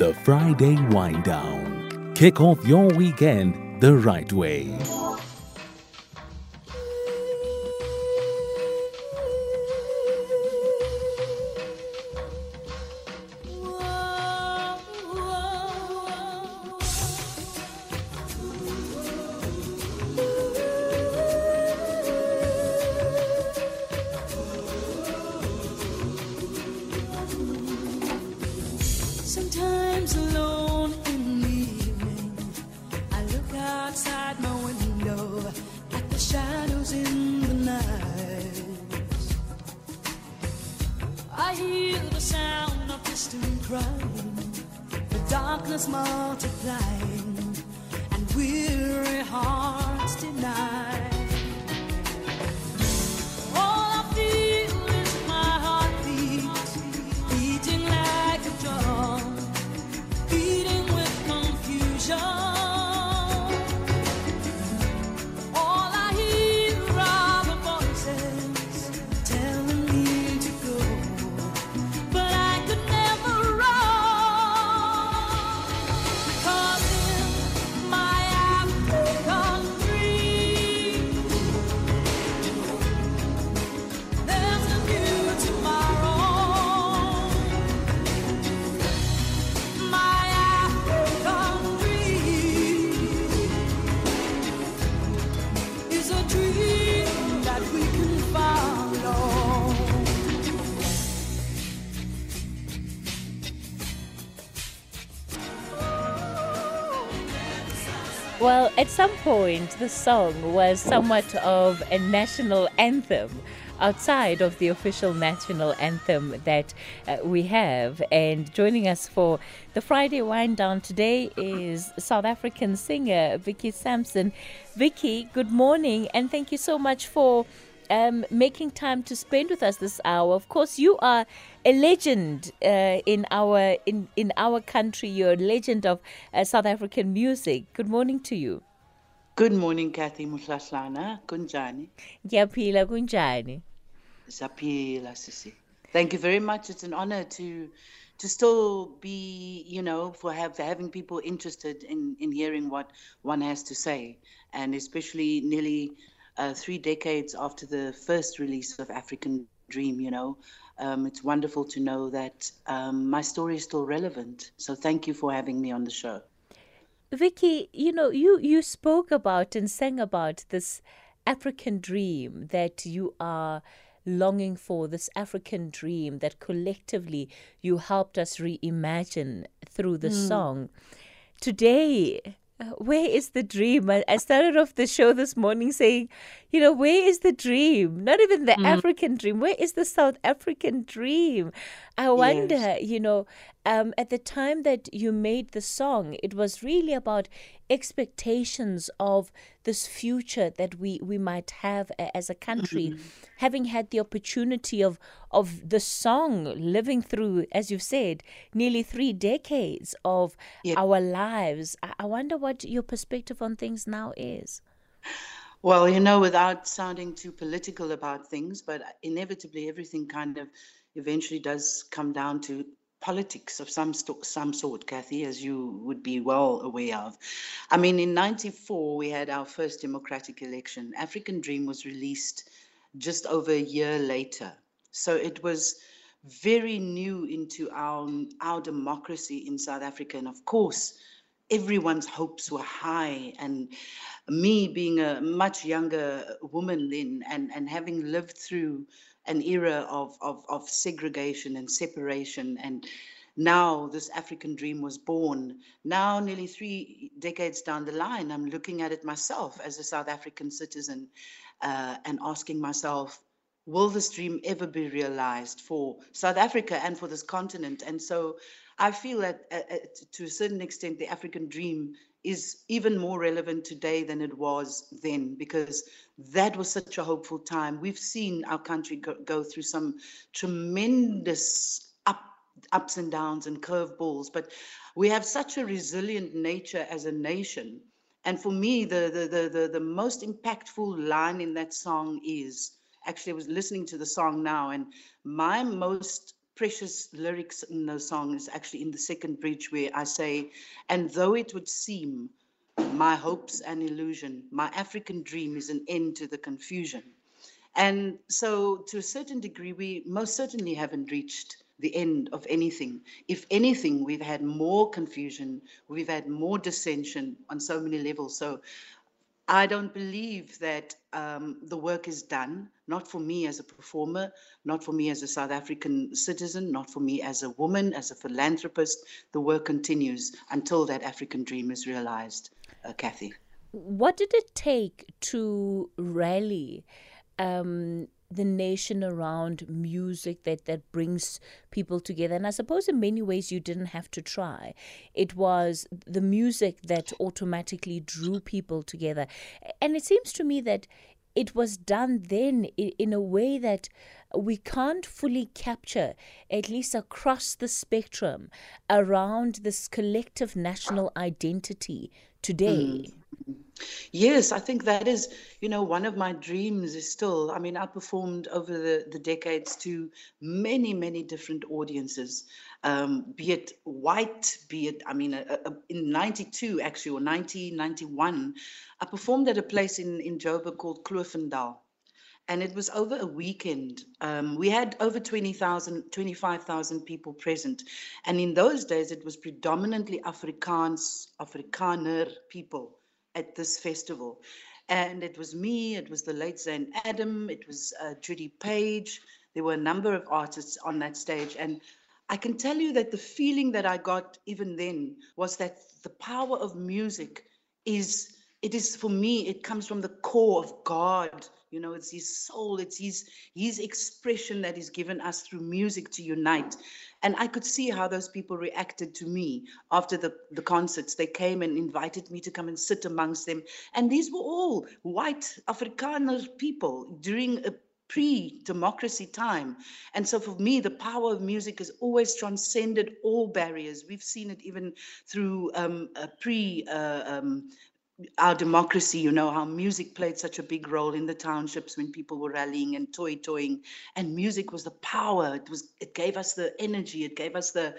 the Friday wind down. Kick off your weekend the right way. Well, at some point, the song was somewhat of a national anthem outside of the official national anthem that we have. And joining us for the Friday Wind Down today is South African singer Vicky Sampson. Vicky, good morning, and thank you so much for making time to spend with us this hour. Of course, you are a legend in our country. You're a legend of South African music. Good morning to you. Good morning, Kathy Mohlahlana. Kunjani. Ngiyaphila kunjani. Siyaphila sisi. Thank you very much. It's an honor to still be, you know, for having people interested in hearing what one has to say, and especially nearly 3 decades after the first release of African Dream, you know, it's wonderful to know that my story is still relevant. So thank you for having me on the show. Vicky, you know, you spoke about and sang about this African dream that you are longing for, this African dream that collectively you helped us reimagine through the song. Today, where is the dream? I started off the show this morning saying, you know, where is the dream? Not even the African dream. Where is the South African dream? I wonder, yes. You know, at the time that you made the song, it was really about expectations of this future that we might have as a country. Having had the opportunity of the song living through, as you've said, nearly 3 decades of our lives, I wonder what your perspective on things now is. Well, you know, without sounding too political about things, but inevitably everything kind of eventually does come down to politics of some sort, Kathy, as you would be well aware of. I mean, in 1994, we had our first democratic election. African Dream was released just over a year later. So it was very new into our democracy in South Africa. And of course, everyone's hopes were high. And me being a much younger woman then and having lived through an era of segregation and separation, and now this African dream was born. Now, nearly 3 decades down the line, I'm looking at it myself as a South African citizen and asking myself, will this dream ever be realized for South Africa and for this continent? And so I feel that to a certain extent, the African dream is even more relevant today than it was then, because that was such a hopeful time. We've seen our country go through some tremendous ups and downs and curveballs, but we have such a resilient nature as a nation. And for me, the most impactful line in that song is, actually I was listening to the song now, and my most precious lyrics in those songs, actually in the second bridge, where I say, and though it would seem my hope's an illusion, my African dream is an end to the confusion. And so to a certain degree, we most certainly haven't reached the end of anything. If anything, we've had more confusion, we've had more dissension on so many levels. So I don't believe that the work is done, not for me as a performer, not for me as a South African citizen, not for me as a woman, as a philanthropist. The work continues until that African dream is realized. Kathy. What did it take to rally the nation around music that brings people together? And I suppose in many ways you didn't have to try. It was the music that automatically drew people together. And it seems to me that it was done then in a way that we can't fully capture, at least across the spectrum, around this collective national identity today. Mm. Yes, I think that is, you know, one of my dreams is still, I mean, I performed over the decades to many, many different audiences, be it white, be it, I mean, in 92 actually, or 1991, I performed at a place in Joburg called Kloofendal. And it was over a weekend. We had over 20,000, 25,000 people present. And in those days, it was predominantly Afrikaner people at this festival. And it was me, it was the late Zane Adam, it was Judy Page. There were a number of artists on that stage. And I can tell you that the feeling that I got even then was that the power of music is, it is, for me, it comes from the core of God. You know, it's his soul, it's his expression that is given us through music to unite. And I could see how those people reacted to me after the concerts. They came and invited me to come and sit amongst them. And these were all white Afrikaner people during a pre-democracy time. And so for me, the power of music has always transcended all barriers. We've seen it even through our democracy, you know, how music played such a big role in the townships when people were rallying and toying, and music was the power. It gave us the energy, it gave us the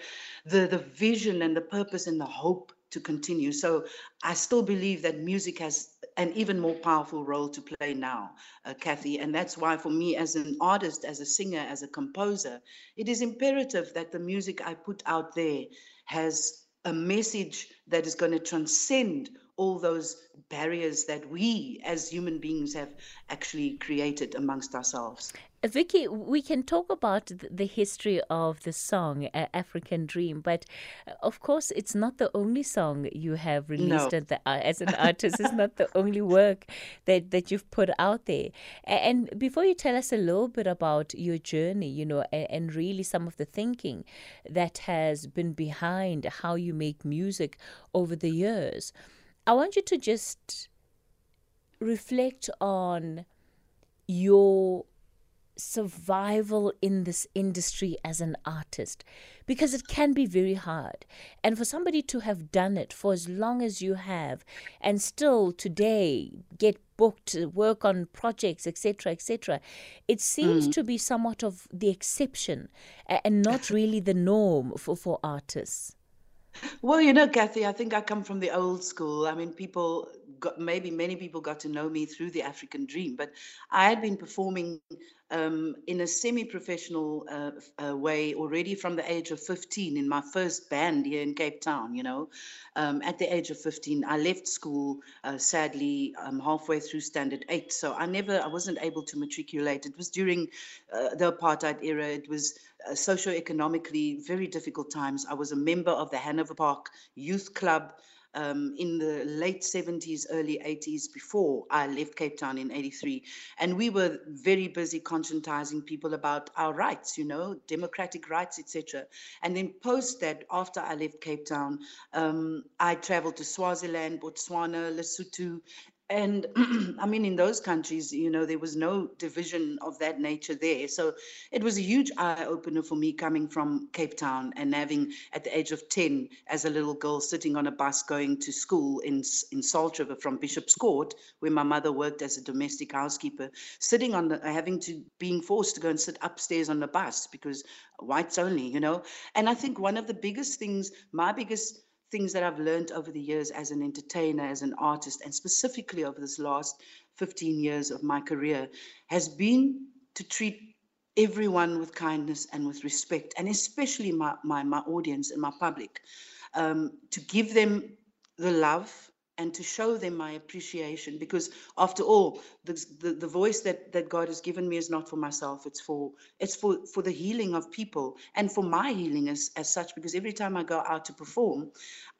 vision and the purpose and the hope to continue. So I still believe that music has an even more powerful role to play now, Kathy. And that's why for me as an artist, as a singer, as a composer, it is imperative that the music I put out there has a message that is going to transcend all those barriers that we as human beings have actually created amongst ourselves. Vicky, we can talk about the history of the song, African Dream, but of course it's not the only song you have released as an artist. It's not the only work that you've put out there. And before you tell us a little bit about your journey, you know, and really some of the thinking that has been behind how you make music over the years, I want you to just reflect on your survival in this industry as an artist, because it can be very hard. And for somebody to have done it for as long as you have and still today get booked, work on projects, etc., it seems to be somewhat of the exception and not really the norm for artists. Well, you know, Kathy, I think I come from the old school. I mean, many people got to know me through the African Dream, but I had been performing in a semi-professional way already from the age of 15 in my first band here in Cape Town, you know. At the age of 15, I left school, sadly, halfway through standard 8. So I wasn't able to matriculate. It was during the apartheid era. It was socioeconomically very difficult times. I was a member of the Hanover Park Youth Club. In the late 70s, early 80s, before I left Cape Town in 83. And we were very busy conscientizing people about our rights, you know, democratic rights, etc. And then post that, after I left Cape Town, I traveled to Swaziland, Botswana, Lesotho, And I mean, in those countries, you know, there was no division of that nature there. So it was a huge eye opener for me coming from Cape Town and having at the age of 10 as a little girl sitting on a bus going to school in Salt River from Bishop's Court, where my mother worked as a domestic housekeeper, sitting on the, being forced to go and sit upstairs on the bus because whites only, you know. And I think one of the biggest things, my biggest things that I've learned over the years as an entertainer, as an artist, and specifically over this last 15 years of my career, has been to treat everyone with kindness and with respect, and especially my audience and my public, to give them the love and to show them my appreciation, because after all, the voice that God has given me is not for myself, it's for the healing of people and for my healing as such, because every time I go out to perform,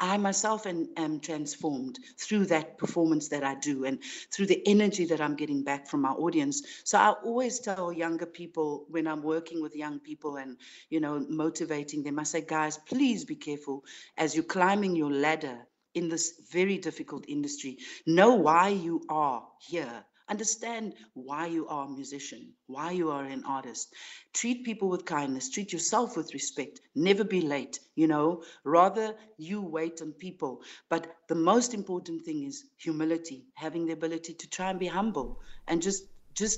I myself am transformed through that performance that I do and through the energy that I'm getting back from my audience. So I always tell younger people when I'm working with young people and, you know, motivating them, I say, guys, please be careful as you're climbing your ladder in this very difficult industry. Know why you are here. Understand why you are a musician, why you are an artist. Treat people with kindness, treat yourself with respect, never be late, you know, rather you wait on people. But the most important thing is humility, having the ability to try and be humble and just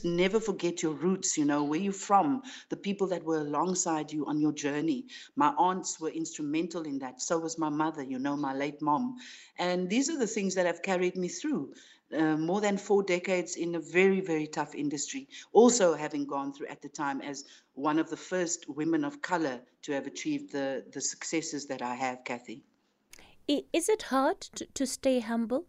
never forget your roots, you know, where you're from, the people that were alongside you on your journey. My aunts were instrumental in that. So was my mother, you know, my late mom. And these are the things that have carried me through more than 4 decades in a very, very tough industry. Also having gone through at the time as one of the first women of color to have achieved the successes that I have, Kathy. Is it hard to stay humble?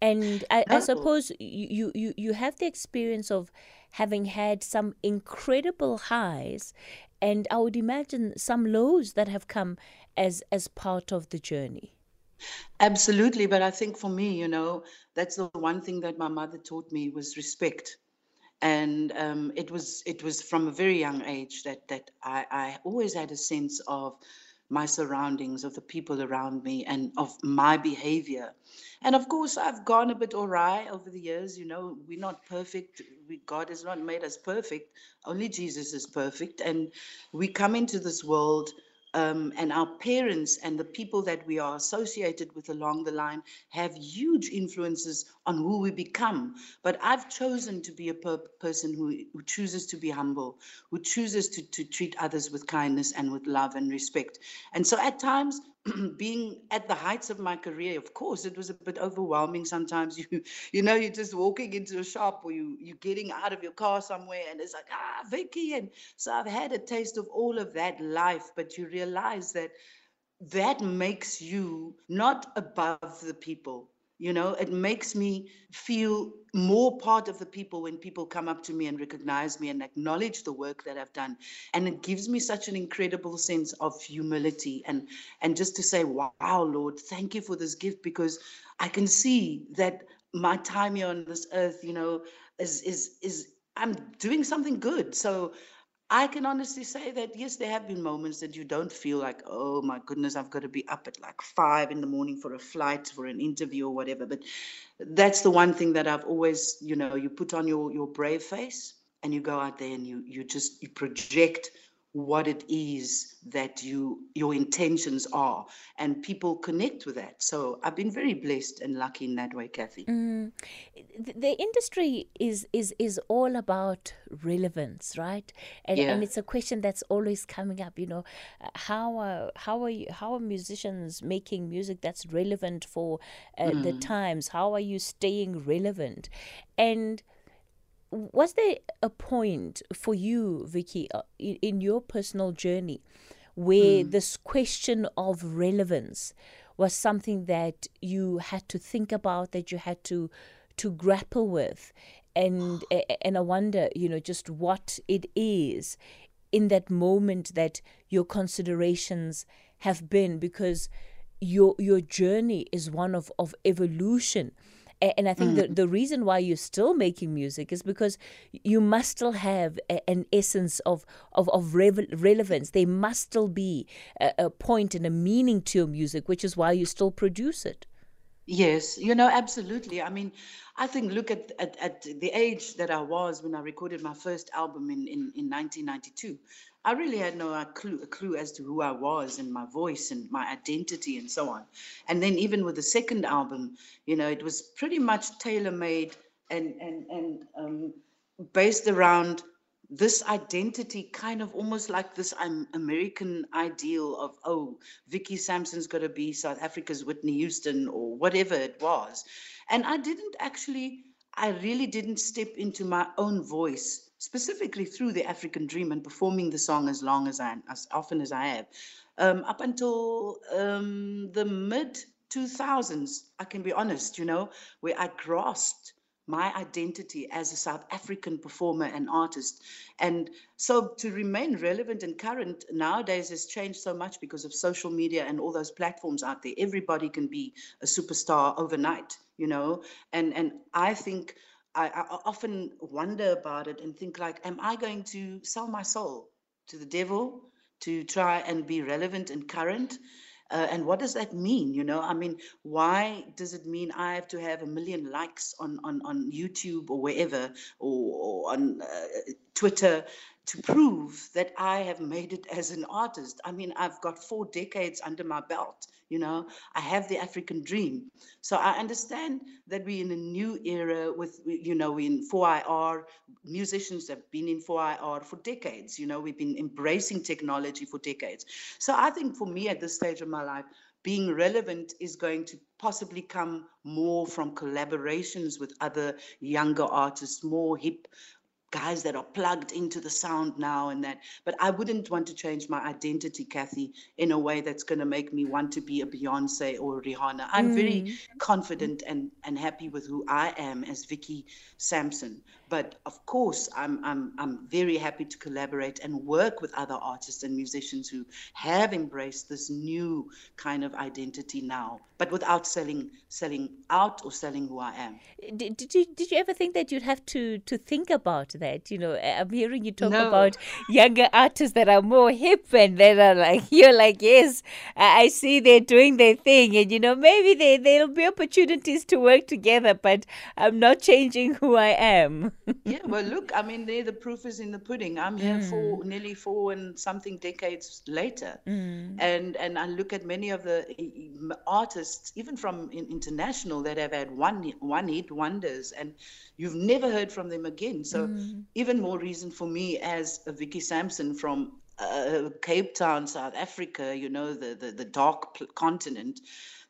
And I suppose you have the experience of having had some incredible highs, and I would imagine some lows that have come as part of the journey. Absolutely. But I think for me, you know, that's the one thing that my mother taught me was respect. And it was from a very young age that I always had a sense of my surroundings, of the people around me, and of my behavior. And of course, I've gone a bit awry over the years. You know, we're not perfect. God has not made us perfect. Only Jesus is perfect. And we come into this world, and our parents and the people that we are associated with along the line have huge influences on who we become. But I've chosen to be a person who chooses to be humble, who chooses to treat others with kindness and with love and respect. And so at times, being at the heights of my career, of course, it was a bit overwhelming sometimes. You know, you're just walking into a shop or you're getting out of your car somewhere and it's like, Vicky. And so I've had a taste of all of that life, but you realize that makes you not above the people. You know, it makes me feel more part of the people when people come up to me and recognize me and acknowledge the work that I've done. And it gives me such an incredible sense of humility and just to say, wow, Lord, thank you for this gift, because I can see that my time here on this earth, you know, is I'm doing something good. So I can honestly say that, yes, there have been moments that you don't feel like, oh, my goodness, I've got to be up at like 5 in the morning for a flight, for an interview or whatever. But that's the one thing that I've always, you know, you put on your brave face and you go out there and you project what it is that your intentions are, and people connect with that. So I've been very blessed and lucky in that way, Kathy. Mm. The industry is all about relevance, right? And yeah. And it's a question that's always coming up. You know, how are musicians making music that's relevant for the times? How are you staying relevant? And was there a point for you, Vicky, in your personal journey where this question of relevance was something that you had to think about, that you had to grapple with? And I wonder, you know, just what it is in that moment that your considerations have been, because your journey is one of evolution. And I think the reason why you're still making music is because you must still have an essence of relevance. There must still be a point and a meaning to your music, which is why you still produce it. Yes, absolutely. I mean, I think look at the age that I was when I recorded my first album in 1992. I really had no clue as to who I was and my voice and my identity and so on. And then even with the second album, it was pretty much tailor-made and based around this identity, kind of almost like this American ideal of, oh, Vicky Sampson's got to be South Africa's Whitney Houston or whatever it was. And I really didn't step into my own voice, specifically through the African Dream and performing the song as often as I have. Up until the mid-2000s, I can be honest, where I grasped my identity as a South African performer and artist. And so to remain relevant and current nowadays has changed so much because of social media and all those platforms out there. Everybody can be a superstar overnight, and I think I often wonder about it and think like, am I going to sell my soul to the devil to try and be relevant and current? And what does that mean? Why does it mean I have to have 1 million likes on YouTube or wherever, or on Twitter to prove that I have made it as an artist? I mean, I've got 4 decades under my belt, I have the African Dream. So I understand that we're in a new era with, we're in 4IR, musicians have been in 4IR for decades, we've been embracing technology for decades. So I think for me at this stage of my life, being relevant is going to possibly come more from collaborations with other younger artists, more hip guys that are plugged into the sound now and that. But I wouldn't want to change my identity, Kathy, in a way that's going to make me want to be a Beyonce or a Rihanna. I'm very confident and happy with who I am as Vicky Sampson. But of course, I'm very happy to collaborate and work with other artists and musicians who have embraced this new kind of identity now, but without selling out or selling who I am. Did you ever think that you'd have to think about that? I'm hearing you talk about younger artists that are more hip and that are like, you're like, yes, I see they're doing their thing, and maybe there'll be opportunities to work together, but I'm not changing who I am. Yeah, well, look, I mean, there the proof is in the pudding. I'm here for nearly 4 and something decades later. And I look at many of the artists, even from international, that have had one hit wonders, and you've never heard from them again. So even more reason for me as a Vicky Sampson from Cape Town, South Africa, the dark continent,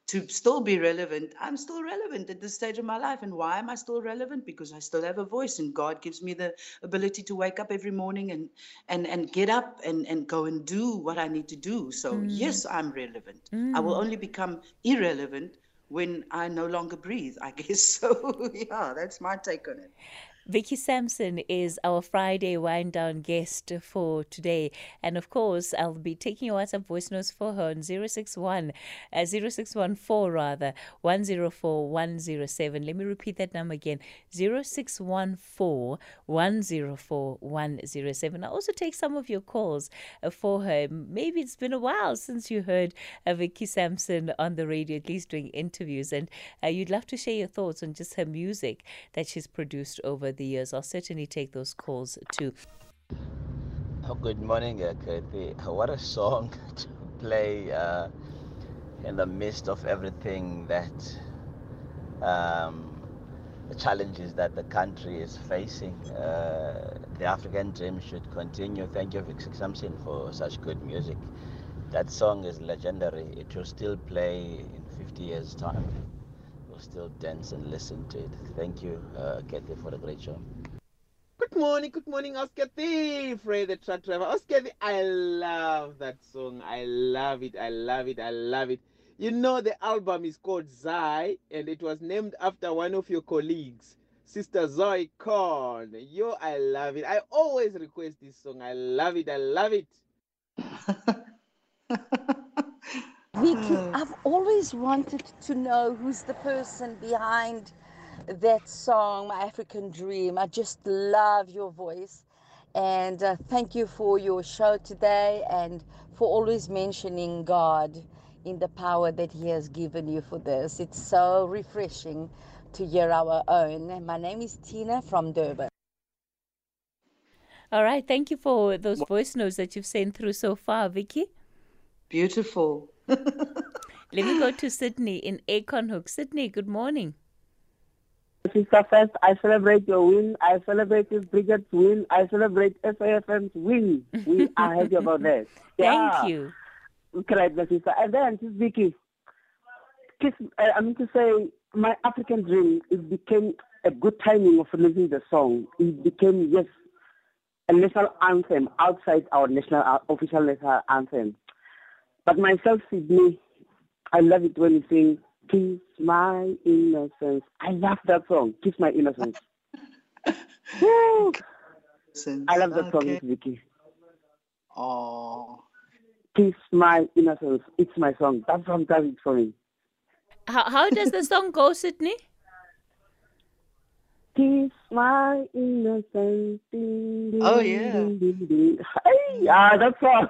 to still be relevant. I'm still relevant at this stage of my life. And why am I still relevant? Because I still have a voice, and God gives me the ability to wake up every morning and get up and go and do what I need to do. So yes, I'm relevant. I will only become irrelevant when I no longer breathe, I guess. So yeah, that's my take on it. Vicky Sampson is our Friday wind down guest for today. And of course, I'll be taking your WhatsApp voice notes for her on 0614 104 107. Let me repeat that number again, 0614 104 107. I'll also take some of your calls for her. Maybe it's been a while since you heard Vicky Sampson on the radio, at least doing interviews. And you'd love to share your thoughts on just her music that she's produced over the years. I'll certainly take those calls too. Oh, good morning, Kathy. What a song to play in the midst of everything that the challenges that the country is facing. The African Dream should continue. Thank you, Vicky Sampson, for such good music. That song is legendary. It will still play in 50 years' time. Still dance and listen to it. Thank you, Kathy, for the great show. Good morning, Oscar T. Fred, the truck driver. Oscar T, I love that song. I love it. The album is called Zai, and it was named after one of your colleagues, Sister Zoe Korn. I love it. I always request this song. I love it. Vicky, I've always wanted to know who's the person behind that song, My African Dream. I just love your voice, and thank you for your show today and for always mentioning God in the power that He has given you for this. It's so refreshing to hear our own. My name is Tina from Durban. All right, thank you for those voice notes that you've sent through so far, Vicky. Beautiful. Let me go to Sydney in Acornhook. Sydney, good morning. Sister, first, I celebrate your win. I celebrate this Bridget's win. I celebrate SAFM's win. We are happy about that. Yeah. Thank you. Correct, my sister. And then, Vicky, I mean to say, my African dream, it became a good timing of releasing the song. It became, yes, a national anthem outside our national official national anthem. But myself, Sydney, I love it when you sing Kiss My Innocence. I love that song, Kiss My Innocence. I love that song, Vicky. Oh. Kiss My Innocence. It's my song. That song does it for me. How does the song go, Sydney? Kiss my innocence. Oh, yeah. Hey, that's all.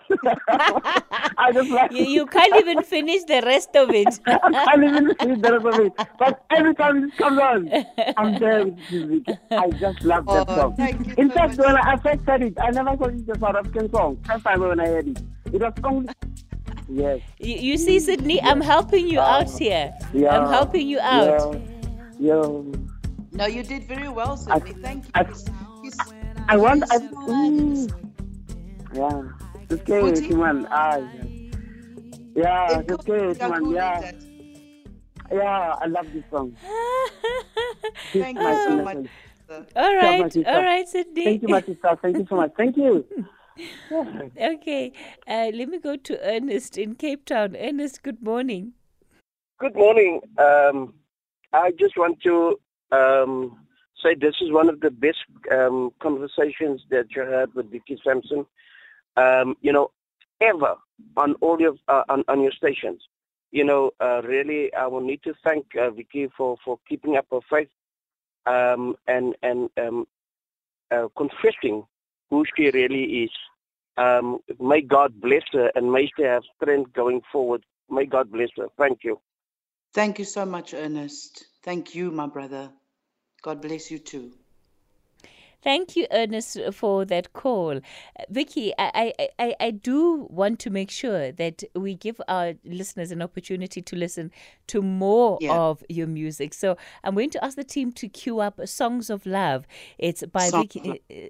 I just like you can't even finish the rest of it. I can't even finish the rest of it. But every time it comes on, I'm there with music. I just love that song. In fact, when I first heard it, I never thought it was a South African song. First time when I heard it, it was only... Yes. You see, Sydney, yes. I'm helping you out here. Yeah. I'm helping you out. Yeah. Yeah. No, you did very well, Sydney. Thank you. I love this song. Thank you so much. All right, Sydney. Thank you, my sister. Thank you so much. Thank you. Okay, let me go to Ernest in Cape Town. Ernest, good morning. Good morning. I just want to say this is one of the best conversations that you had with Vicky Sampson, ever on all your on your stations. Really, I will need to thank Vicky for keeping up her faith and confessing who she really is. May God bless her and may she have strength going forward. May God bless her. Thank you. Thank you so much, Ernest. Thank you, my brother. God bless you too. Thank you, Ernest, for that call. Vicky, I do want to make sure that we give our listeners an opportunity to listen to more of your music. So I'm going to ask the team to cue up Songs of Love. It's by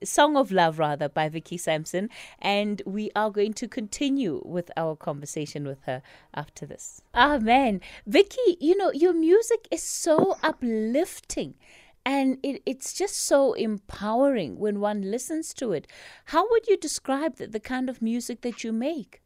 Song of Love, rather, by Vicky Sampson. And we are going to continue with our conversation with her after this. Ah, man. Vicky, your music is so uplifting. And it's just so empowering when one listens to it. How would you describe the kind of music that you make?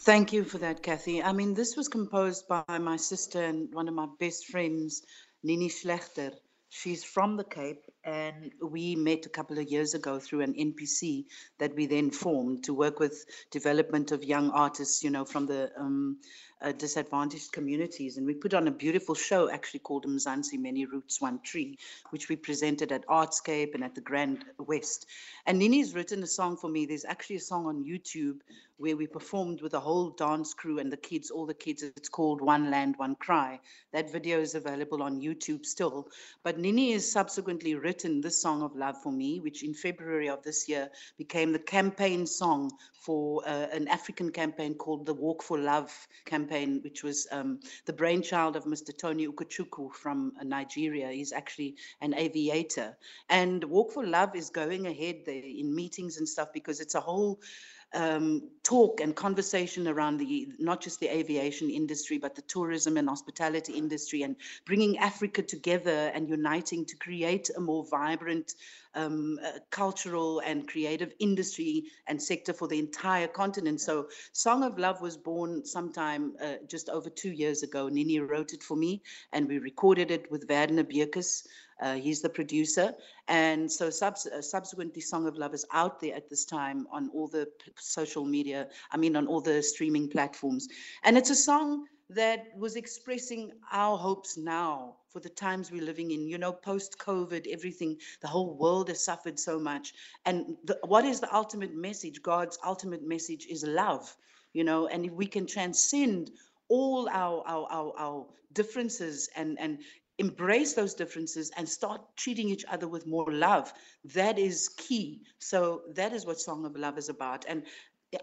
Thank you for that, Kathy. I mean, this was composed by my sister and one of my best friends, Nini Schlechter. She's from the Cape, and we met a couple of years ago through an NPC that we then formed to work with development of young artists, from the disadvantaged communities. And we put on a beautiful show actually called Mzansi Many Roots One Tree, which we presented at Artscape and at the Grand West. And Nini's written a song for me. There's actually a song on YouTube where we performed with a whole dance crew and the kids, all the kids. It's called One Land, One Cry. That video is available on YouTube still. But Nini has subsequently written this Song of Love for me, which in February of this year became the campaign song for an African campaign called the Walk for Love campaign, which was the brainchild of Mr. Tony Ukuchuku from Nigeria. He's actually an aviator. And Walk for Love is going ahead there in meetings and stuff because it's a whole talk and conversation around not just the aviation industry, but the tourism and hospitality industry, and bringing Africa together and uniting to create a more vibrant cultural and creative industry and sector for the entire continent. So Song of Love was born sometime just over 2 years ago. Nini wrote it for me, and we recorded it with Vadna Birkus. He's the producer. And so subsequently, Song of Love is out there at this time on all the social media, on all the streaming platforms. And it's a song that was expressing our hopes now for the times we're living in, post-COVID, everything, the whole world has suffered so much. And what is the ultimate message? God's ultimate message is love. you know, and if we can transcend all our differences and embrace those differences and start treating each other with more love, that is key. So that is what Song of Love is about. And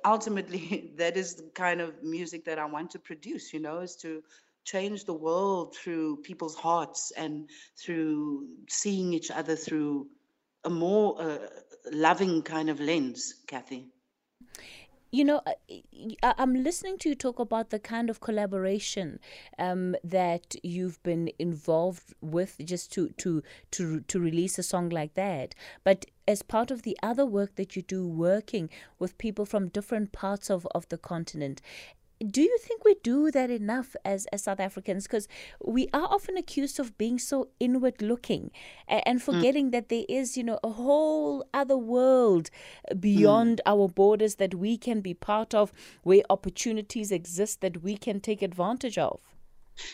ultimately, that is the kind of music that I want to produce, you know, is to change the world through people's hearts and through seeing each other through a more loving kind of lens, Kathy. You know, I'm listening to you talk about the kind of collaboration that you've been involved with just to release a song like that. But as part of the other work that you do, working with people from different parts of the continent, do you think we do that enough as South Africans? Because we are often accused of being so inward looking and forgetting that there is, you know, a whole other world beyond our borders that we can be part of, where opportunities exist that we can take advantage of.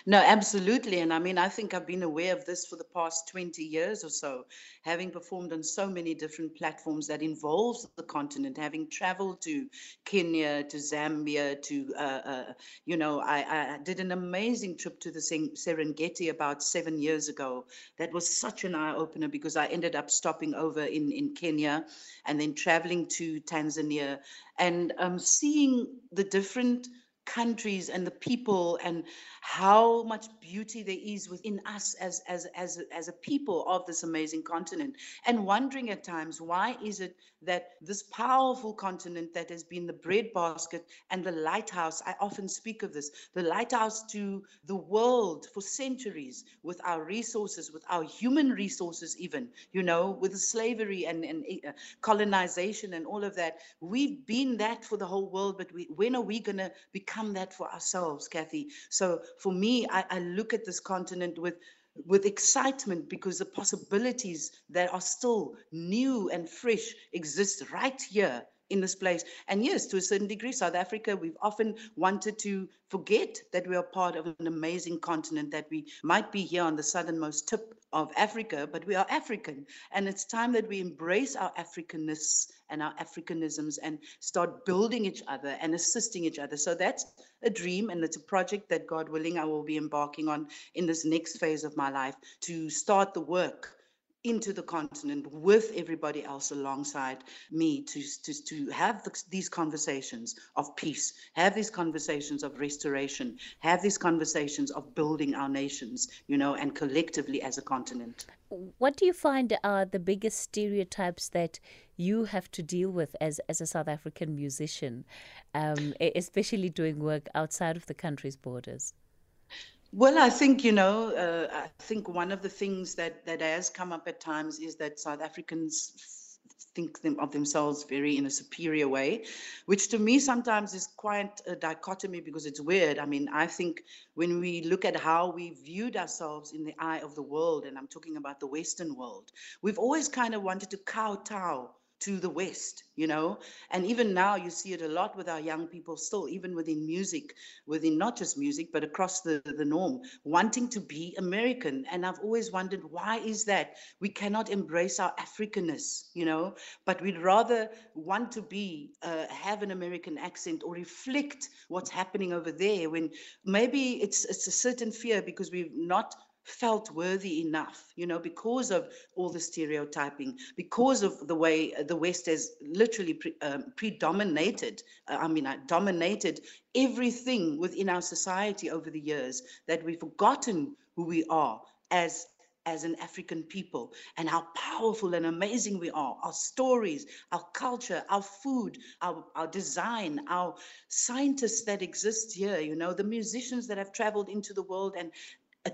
No, absolutely. And I mean, I think I've been aware of this for the past 20 years or so, having performed on so many different platforms that involves the continent, having traveled to Kenya, to Zambia, to, you know, I did an amazing trip to the Serengeti about 7 years ago. That was such an eye-opener because I ended up stopping over in Kenya and then traveling to Tanzania and seeing the different countries and the people and how much beauty there is within us as a people of this amazing continent, and wondering at times, why is it that this powerful continent that has been the breadbasket and the lighthouse, I often speak of this, the lighthouse to the world for centuries, with our resources, with our human resources even, you know, with slavery and colonization and all of that, we've been that for the whole world, but when are we going to become that for ourselves, Kathy? So for me, I look at this continent with excitement because the possibilities that are still new and fresh exist right here in this place. And yes, to a certain degree, South Africa, we've often wanted to forget that we are part of an amazing continent, that we might be here on the southernmost tip of Africa, but we are African. And it's time that we embrace our Africanness and our Africanisms and start building each other and assisting each other. So that's a dream, and it's a project that, God willing, I will be embarking on in this next phase of my life, to start the work into the continent with everybody else alongside me, to have these conversations of peace, have these conversations of restoration, have these conversations of building our nations, you know, and collectively as a continent. What do you find are the biggest stereotypes that you have to deal with as a South African musician, especially doing work outside of the country's borders? Well, I think, you know, I think one of the things that has come up at times is that South Africans think of themselves very in a superior way, which to me sometimes is quite a dichotomy because it's weird. I mean, I think when we look at how we viewed ourselves in the eye of the world, and I'm talking about the Western world, we've always kind of wanted to kowtow to the West, you know, and even now you see it a lot with our young people still, even within music, within not just music, but across the norm, wanting to be American. And I've always wondered, why is that? We cannot embrace our Africanness, you know, but we'd rather want to be, have an American accent or reflect what's happening over there, when maybe it's a certain fear because we've not felt worthy enough, you know, because of all the stereotyping, because of the way the West has literally dominated everything within our society over the years, that we've forgotten who we are as an African people, and how powerful and amazing we are, our stories, our culture, our food, our design, our scientists that exist here, you know, the musicians that have traveled into the world and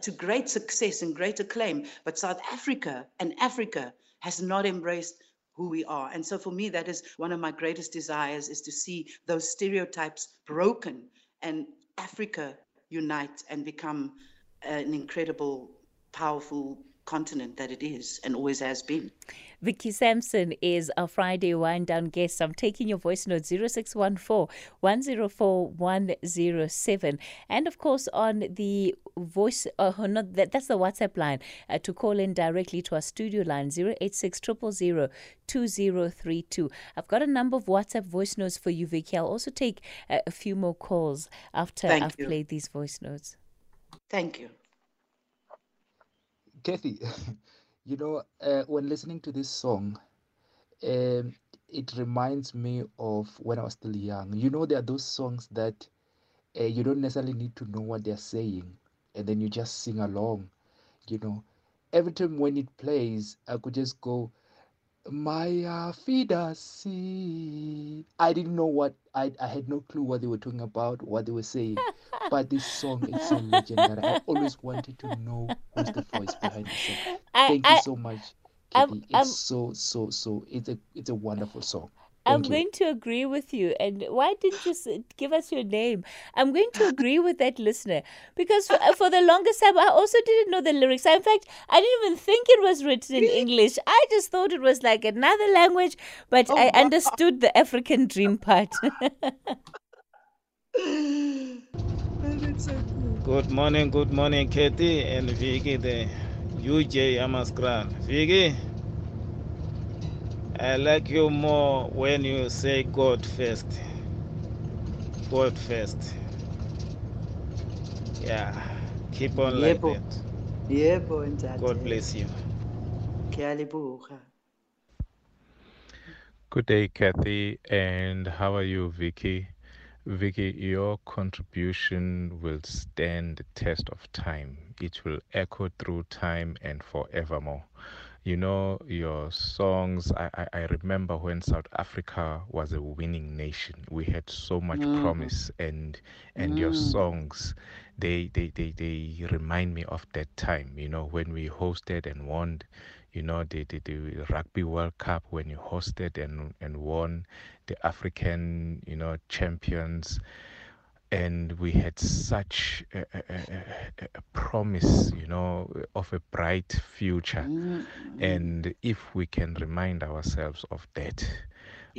to great success and great acclaim, but South Africa and Africa has not embraced who we are. And so for me, that is one of my greatest desires, is to see those stereotypes broken and Africa unite and become an incredible, powerful continent that it is and always has been. Vicky Sampson is our Friday Wind Down guest. I'm taking your voice note 0614 104 107. And of course, on the voice, that's the WhatsApp line to call in directly to our studio line 086 000 2032. I've got a number of WhatsApp voice notes for you, Vicky. I'll also take a few more calls after I've played these voice notes. Thank you. Kathy, you know, when listening to this song, it reminds me of when I was still young. You know, there are those songs that you don't necessarily need to know what they're saying, and then you just sing along. You know, every time when it plays, I could just go, Maya Fidasi. I didn't know what, I had no clue what they were talking about, what they were saying. But this song is so legendary. I always wanted to know who's the voice behind the song. Thank you so much, Kathy. It's so. It's a wonderful song. I'm going to agree with you. And why didn't you give us your name? I'm going to agree with that listener. Because for the longest time, I also didn't know the lyrics. In fact, I didn't even think it was written in English. I just thought it was like another language. But I understood the African dream part. Good morning, Kathy and Vicky, the UJ Amaskran. Vicky, I like you more when you say God first. God first. Yeah. Keep on like that. God bless you. Good day, Kathy, and how are you, Vicky? Vicky, your contribution will stand the test of time. It will echo through time and forevermore. You know, your songs, I remember when South Africa was a winning nation. We had so much promise, and your songs, they remind me of that time, you know, when we hosted and won, you know, the Rugby World Cup, when you hosted and won the African, you know, champions. And we had such a promise, you know, of a bright future. Mm-hmm. And if we can remind ourselves of that,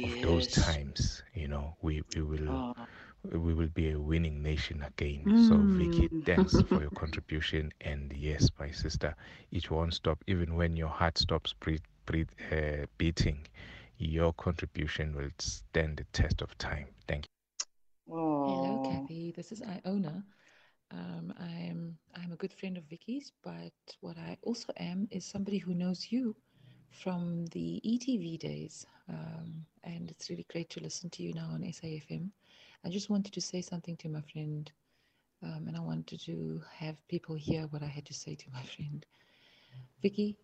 of those times, you know, we will be a winning nation again. So, Vicky, thanks for your contribution. And yes, my sister, it won't stop. Even when your heart stops beating, your contribution will stand the test of time. Thank you. Hello, Kathy. This is Iona. I'm a good friend of Vicky's, but what I also am is somebody who knows you from the ETV days. And it's really great to listen to you now on SAFM. I just wanted to say something to my friend, and I wanted to have people hear what I had to say to my friend. Vicky,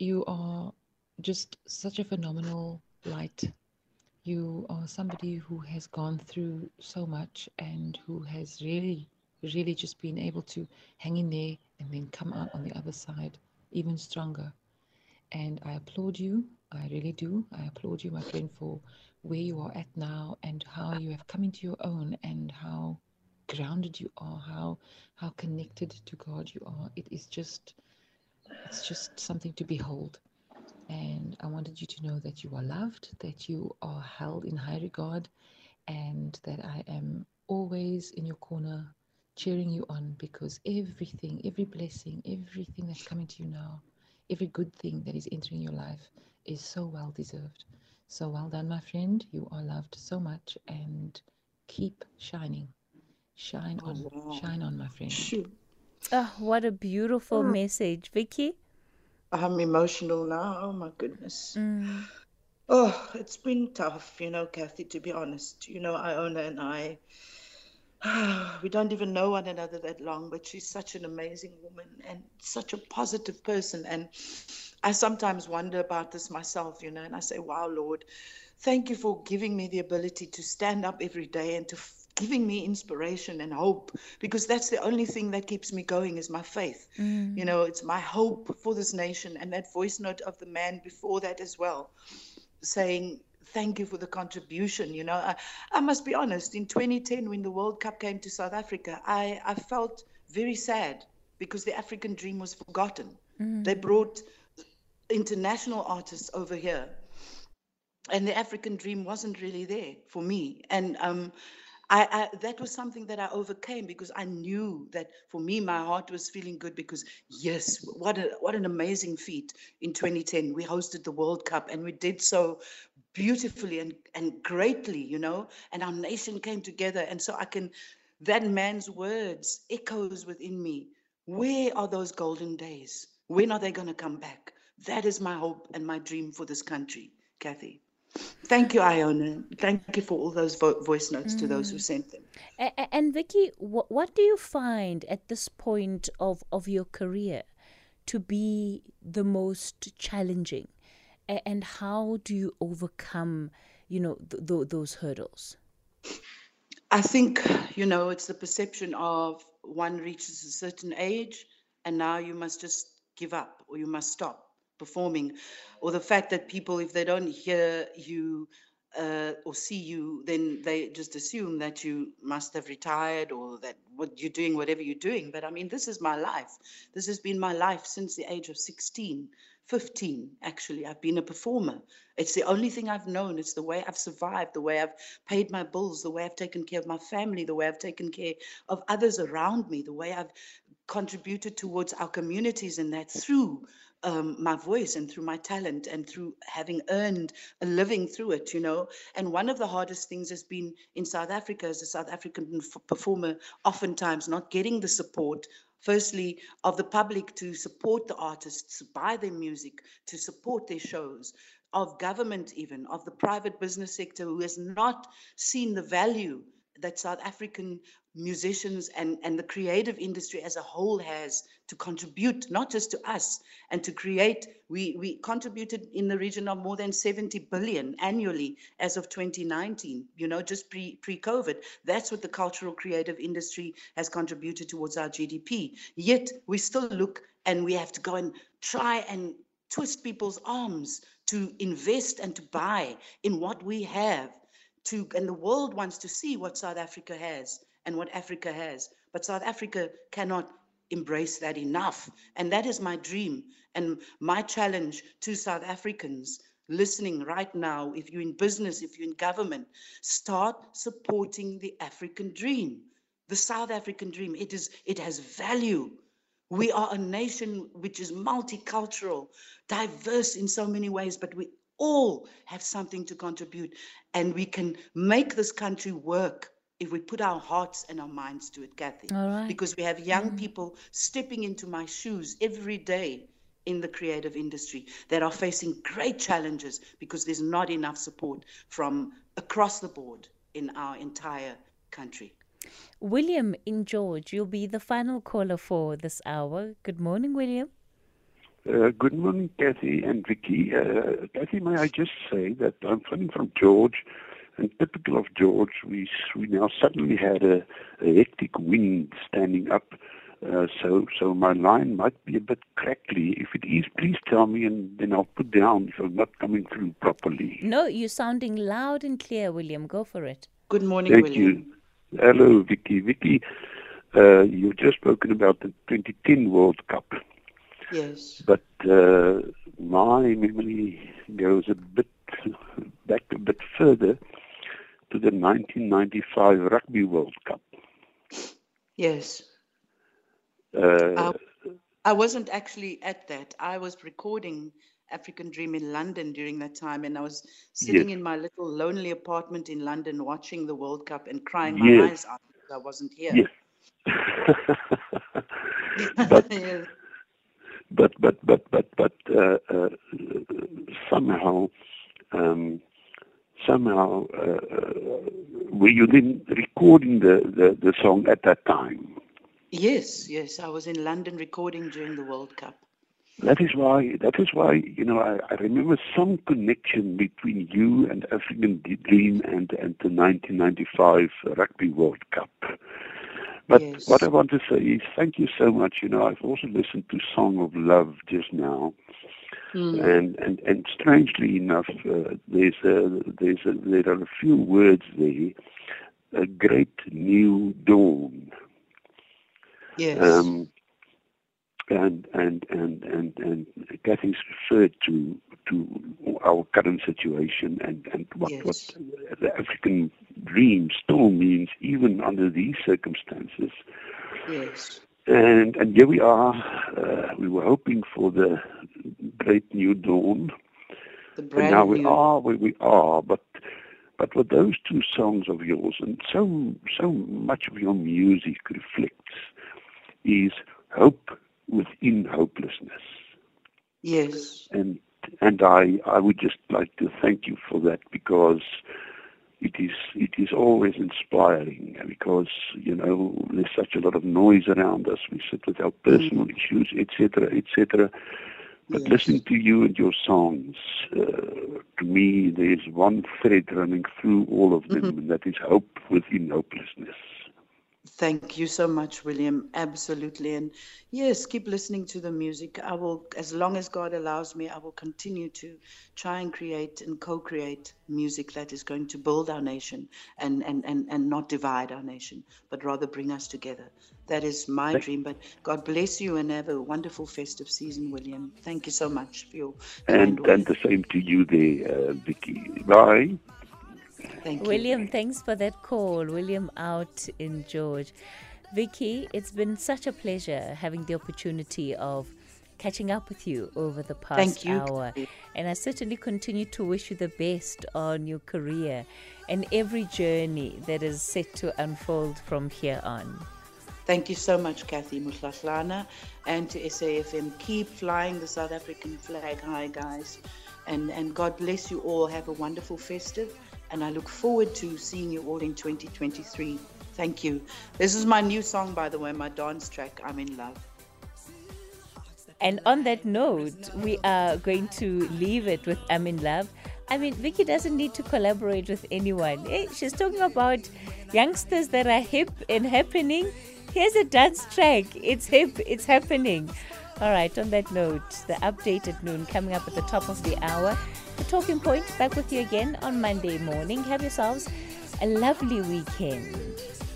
you are just such a phenomenal light. You are somebody who has gone through so much and who has really, really just been able to hang in there and then come out on the other side even stronger. And I applaud you. I really do. I applaud you, my friend, for where you are at now and how you have come into your own and how grounded you are, how connected to God you are. It is just, it's just something to behold. And I wanted you to know that you are loved, that you are held in high regard, and that I am always in your corner cheering you on, because everything, every blessing, everything that's coming to you now, every good thing that is entering your life is so well deserved. So well done, my friend. You are loved so much, and keep shining. Shine on, my friend. Oh, what a beautiful message. Vicky? I'm emotional now. Oh, my goodness. Oh, it's been tough, you know, Kathy, to be honest. You know, Iona and I, we don't even know one another that long, but she's such an amazing woman and such a positive person. And I sometimes wonder about this myself, you know, and I say, wow, Lord, thank you for giving me the ability to stand up every day and to giving me inspiration and hope, because that's the only thing that keeps me going is my faith. You know, it's my hope for this nation. And that voice note of the man before that as well, saying thank you for the contribution. You know, I must be honest, in 2010 when the World Cup came to South Africa, I felt very sad because the African dream was forgotten. They brought international artists over here, and the African dream wasn't really there for me. And I that was something that I overcame, because I knew that for me, my heart was feeling good, because yes, what an amazing feat. In 2010, we hosted the World Cup, and we did so beautifully and greatly, you know, and our nation came together. And so that man's words echoes within me. Where are those golden days? When are they going to come back? That is my hope and my dream for this country, Kathy. Thank you, Iona. Thank you for all those voice notes to those who sent them. And Vicky, what do you find at this point of your career to be the most challenging? And how do you overcome, you know, those hurdles? I think, you know, it's the perception of one reaches a certain age and now you must just give up, or you must stop performing, or the fact that people, if they don't hear you or see you, then they just assume that you must have retired, or that whatever you're doing. But I mean, this is my life. This has been my life since the age of 15, actually. I've been a performer. It's the only thing I've known. It's the way I've survived, the way I've paid my bills, the way I've taken care of my family, the way I've taken care of others around me, the way I've contributed towards our communities, and that through my voice and through my talent and through having earned a living through it, you know. And one of the hardest things has been in South Africa as a South African performer, oftentimes not getting the support, firstly, of the public to support the artists, to buy their music, to support their shows, of government even, of the private business sector, who has not seen the value that South African musicians and the creative industry as a whole has to contribute, not just to us, and to create. We contributed in the region of more than 70 billion annually as of 2019, you know, just pre-COVID. That's what the cultural creative industry has contributed towards our GDP. Yet we still look, and we have to go and try and twist people's arms to invest and to buy in what we have. And the world wants to see what South Africa has and what Africa has, but South Africa cannot embrace that enough. And that is my dream and my challenge to South Africans listening right now. If you're in business, if you're in government, start supporting the African dream, the South African dream. It has value. We are a nation which is multicultural, diverse in so many ways, but we all have something to contribute, and we can make this country work if we put our hearts and our minds to it, Kathy. All right. Because we have young people stepping into my shoes every day in the creative industry that are facing great challenges because there's not enough support from across the board in our entire country. William in George, you'll be the final caller for this hour. Good morning, William. Good morning, Kathy and Vicky. Kathy, may I just say that I'm coming from George, and typical of George, we now suddenly had a hectic wind standing up, so my line might be a bit crackly. If it is, please tell me, and then I'll put down if I'm not coming through properly. No, you're sounding loud and clear, William. Go for it. Good morning, William. Thank you. Hello, Vicky. Vicky, you've just spoken about the 2010 World Cup. Yes. But my memory goes a bit back a bit further to the 1995 Rugby World Cup. Yes. I wasn't actually at that. I was recording African Dream in London during that time, and I was sitting in my little lonely apartment in London watching the World Cup and crying my eyes out because I wasn't here. Yes. But somehow, were you then recording the song at that time? Yes, I was in London recording during the World Cup. That is why, you know, I remember some connection between you and African Dream and the 1995 Rugby World Cup. But what I want to say is thank you so much. You know, I've also listened to Song of Love just now. And strangely enough, there are a few words there. A great new dawn. Yes. And Kathy's referred to our current situation and what the African dream still means, even under these circumstances. Yes. And here we are. We were hoping for the great new dawn. And now we are where we are. But what those two songs of yours and so much of your music reflects is hope within hopelessness. Yes. And I would just like to thank you for that, because it is always inspiring, because, you know, there's such a lot of noise around us. We sit with our personal issues, etc., etc. But listening to you and your songs, to me, there's one thread running through all of them, and that is hope within hopelessness. Thank you so much, William. Absolutely. And yes, keep listening to the music. I will, as long as God allows me, I will continue to try and create and co-create music that is going to build our nation and not divide our nation, but rather bring us together. That is my dream. But God bless you and have a wonderful festive season, William. Thank you so much for your and the same to you there, Vicky. Bye. Thank you. William, thanks for that call. William out in George. Vicky, it's been such a pleasure having the opportunity of catching up with you over the past hour. And I certainly continue to wish you the best on your career and every journey that is set to unfold from here on. Thank you so much, Kathy Mohlahlana, and to SAFM. Keep flying the South African flag high, guys. And God bless you all. Have a wonderful festive. And I look forward to seeing you all in 2023. Thank you. This is my new song, by the way, my dance track, I'm in Love. And on that note, we are going to leave it with I'm in Love. I mean, Vicky doesn't need to collaborate with anyone. She's talking about youngsters that are hip and happening. Here's a dance track. It's hip. It's happening. All right, on that note, the update at noon coming up at the top of the hour. The Talking Point back with you again on Monday morning. Have yourselves a lovely weekend.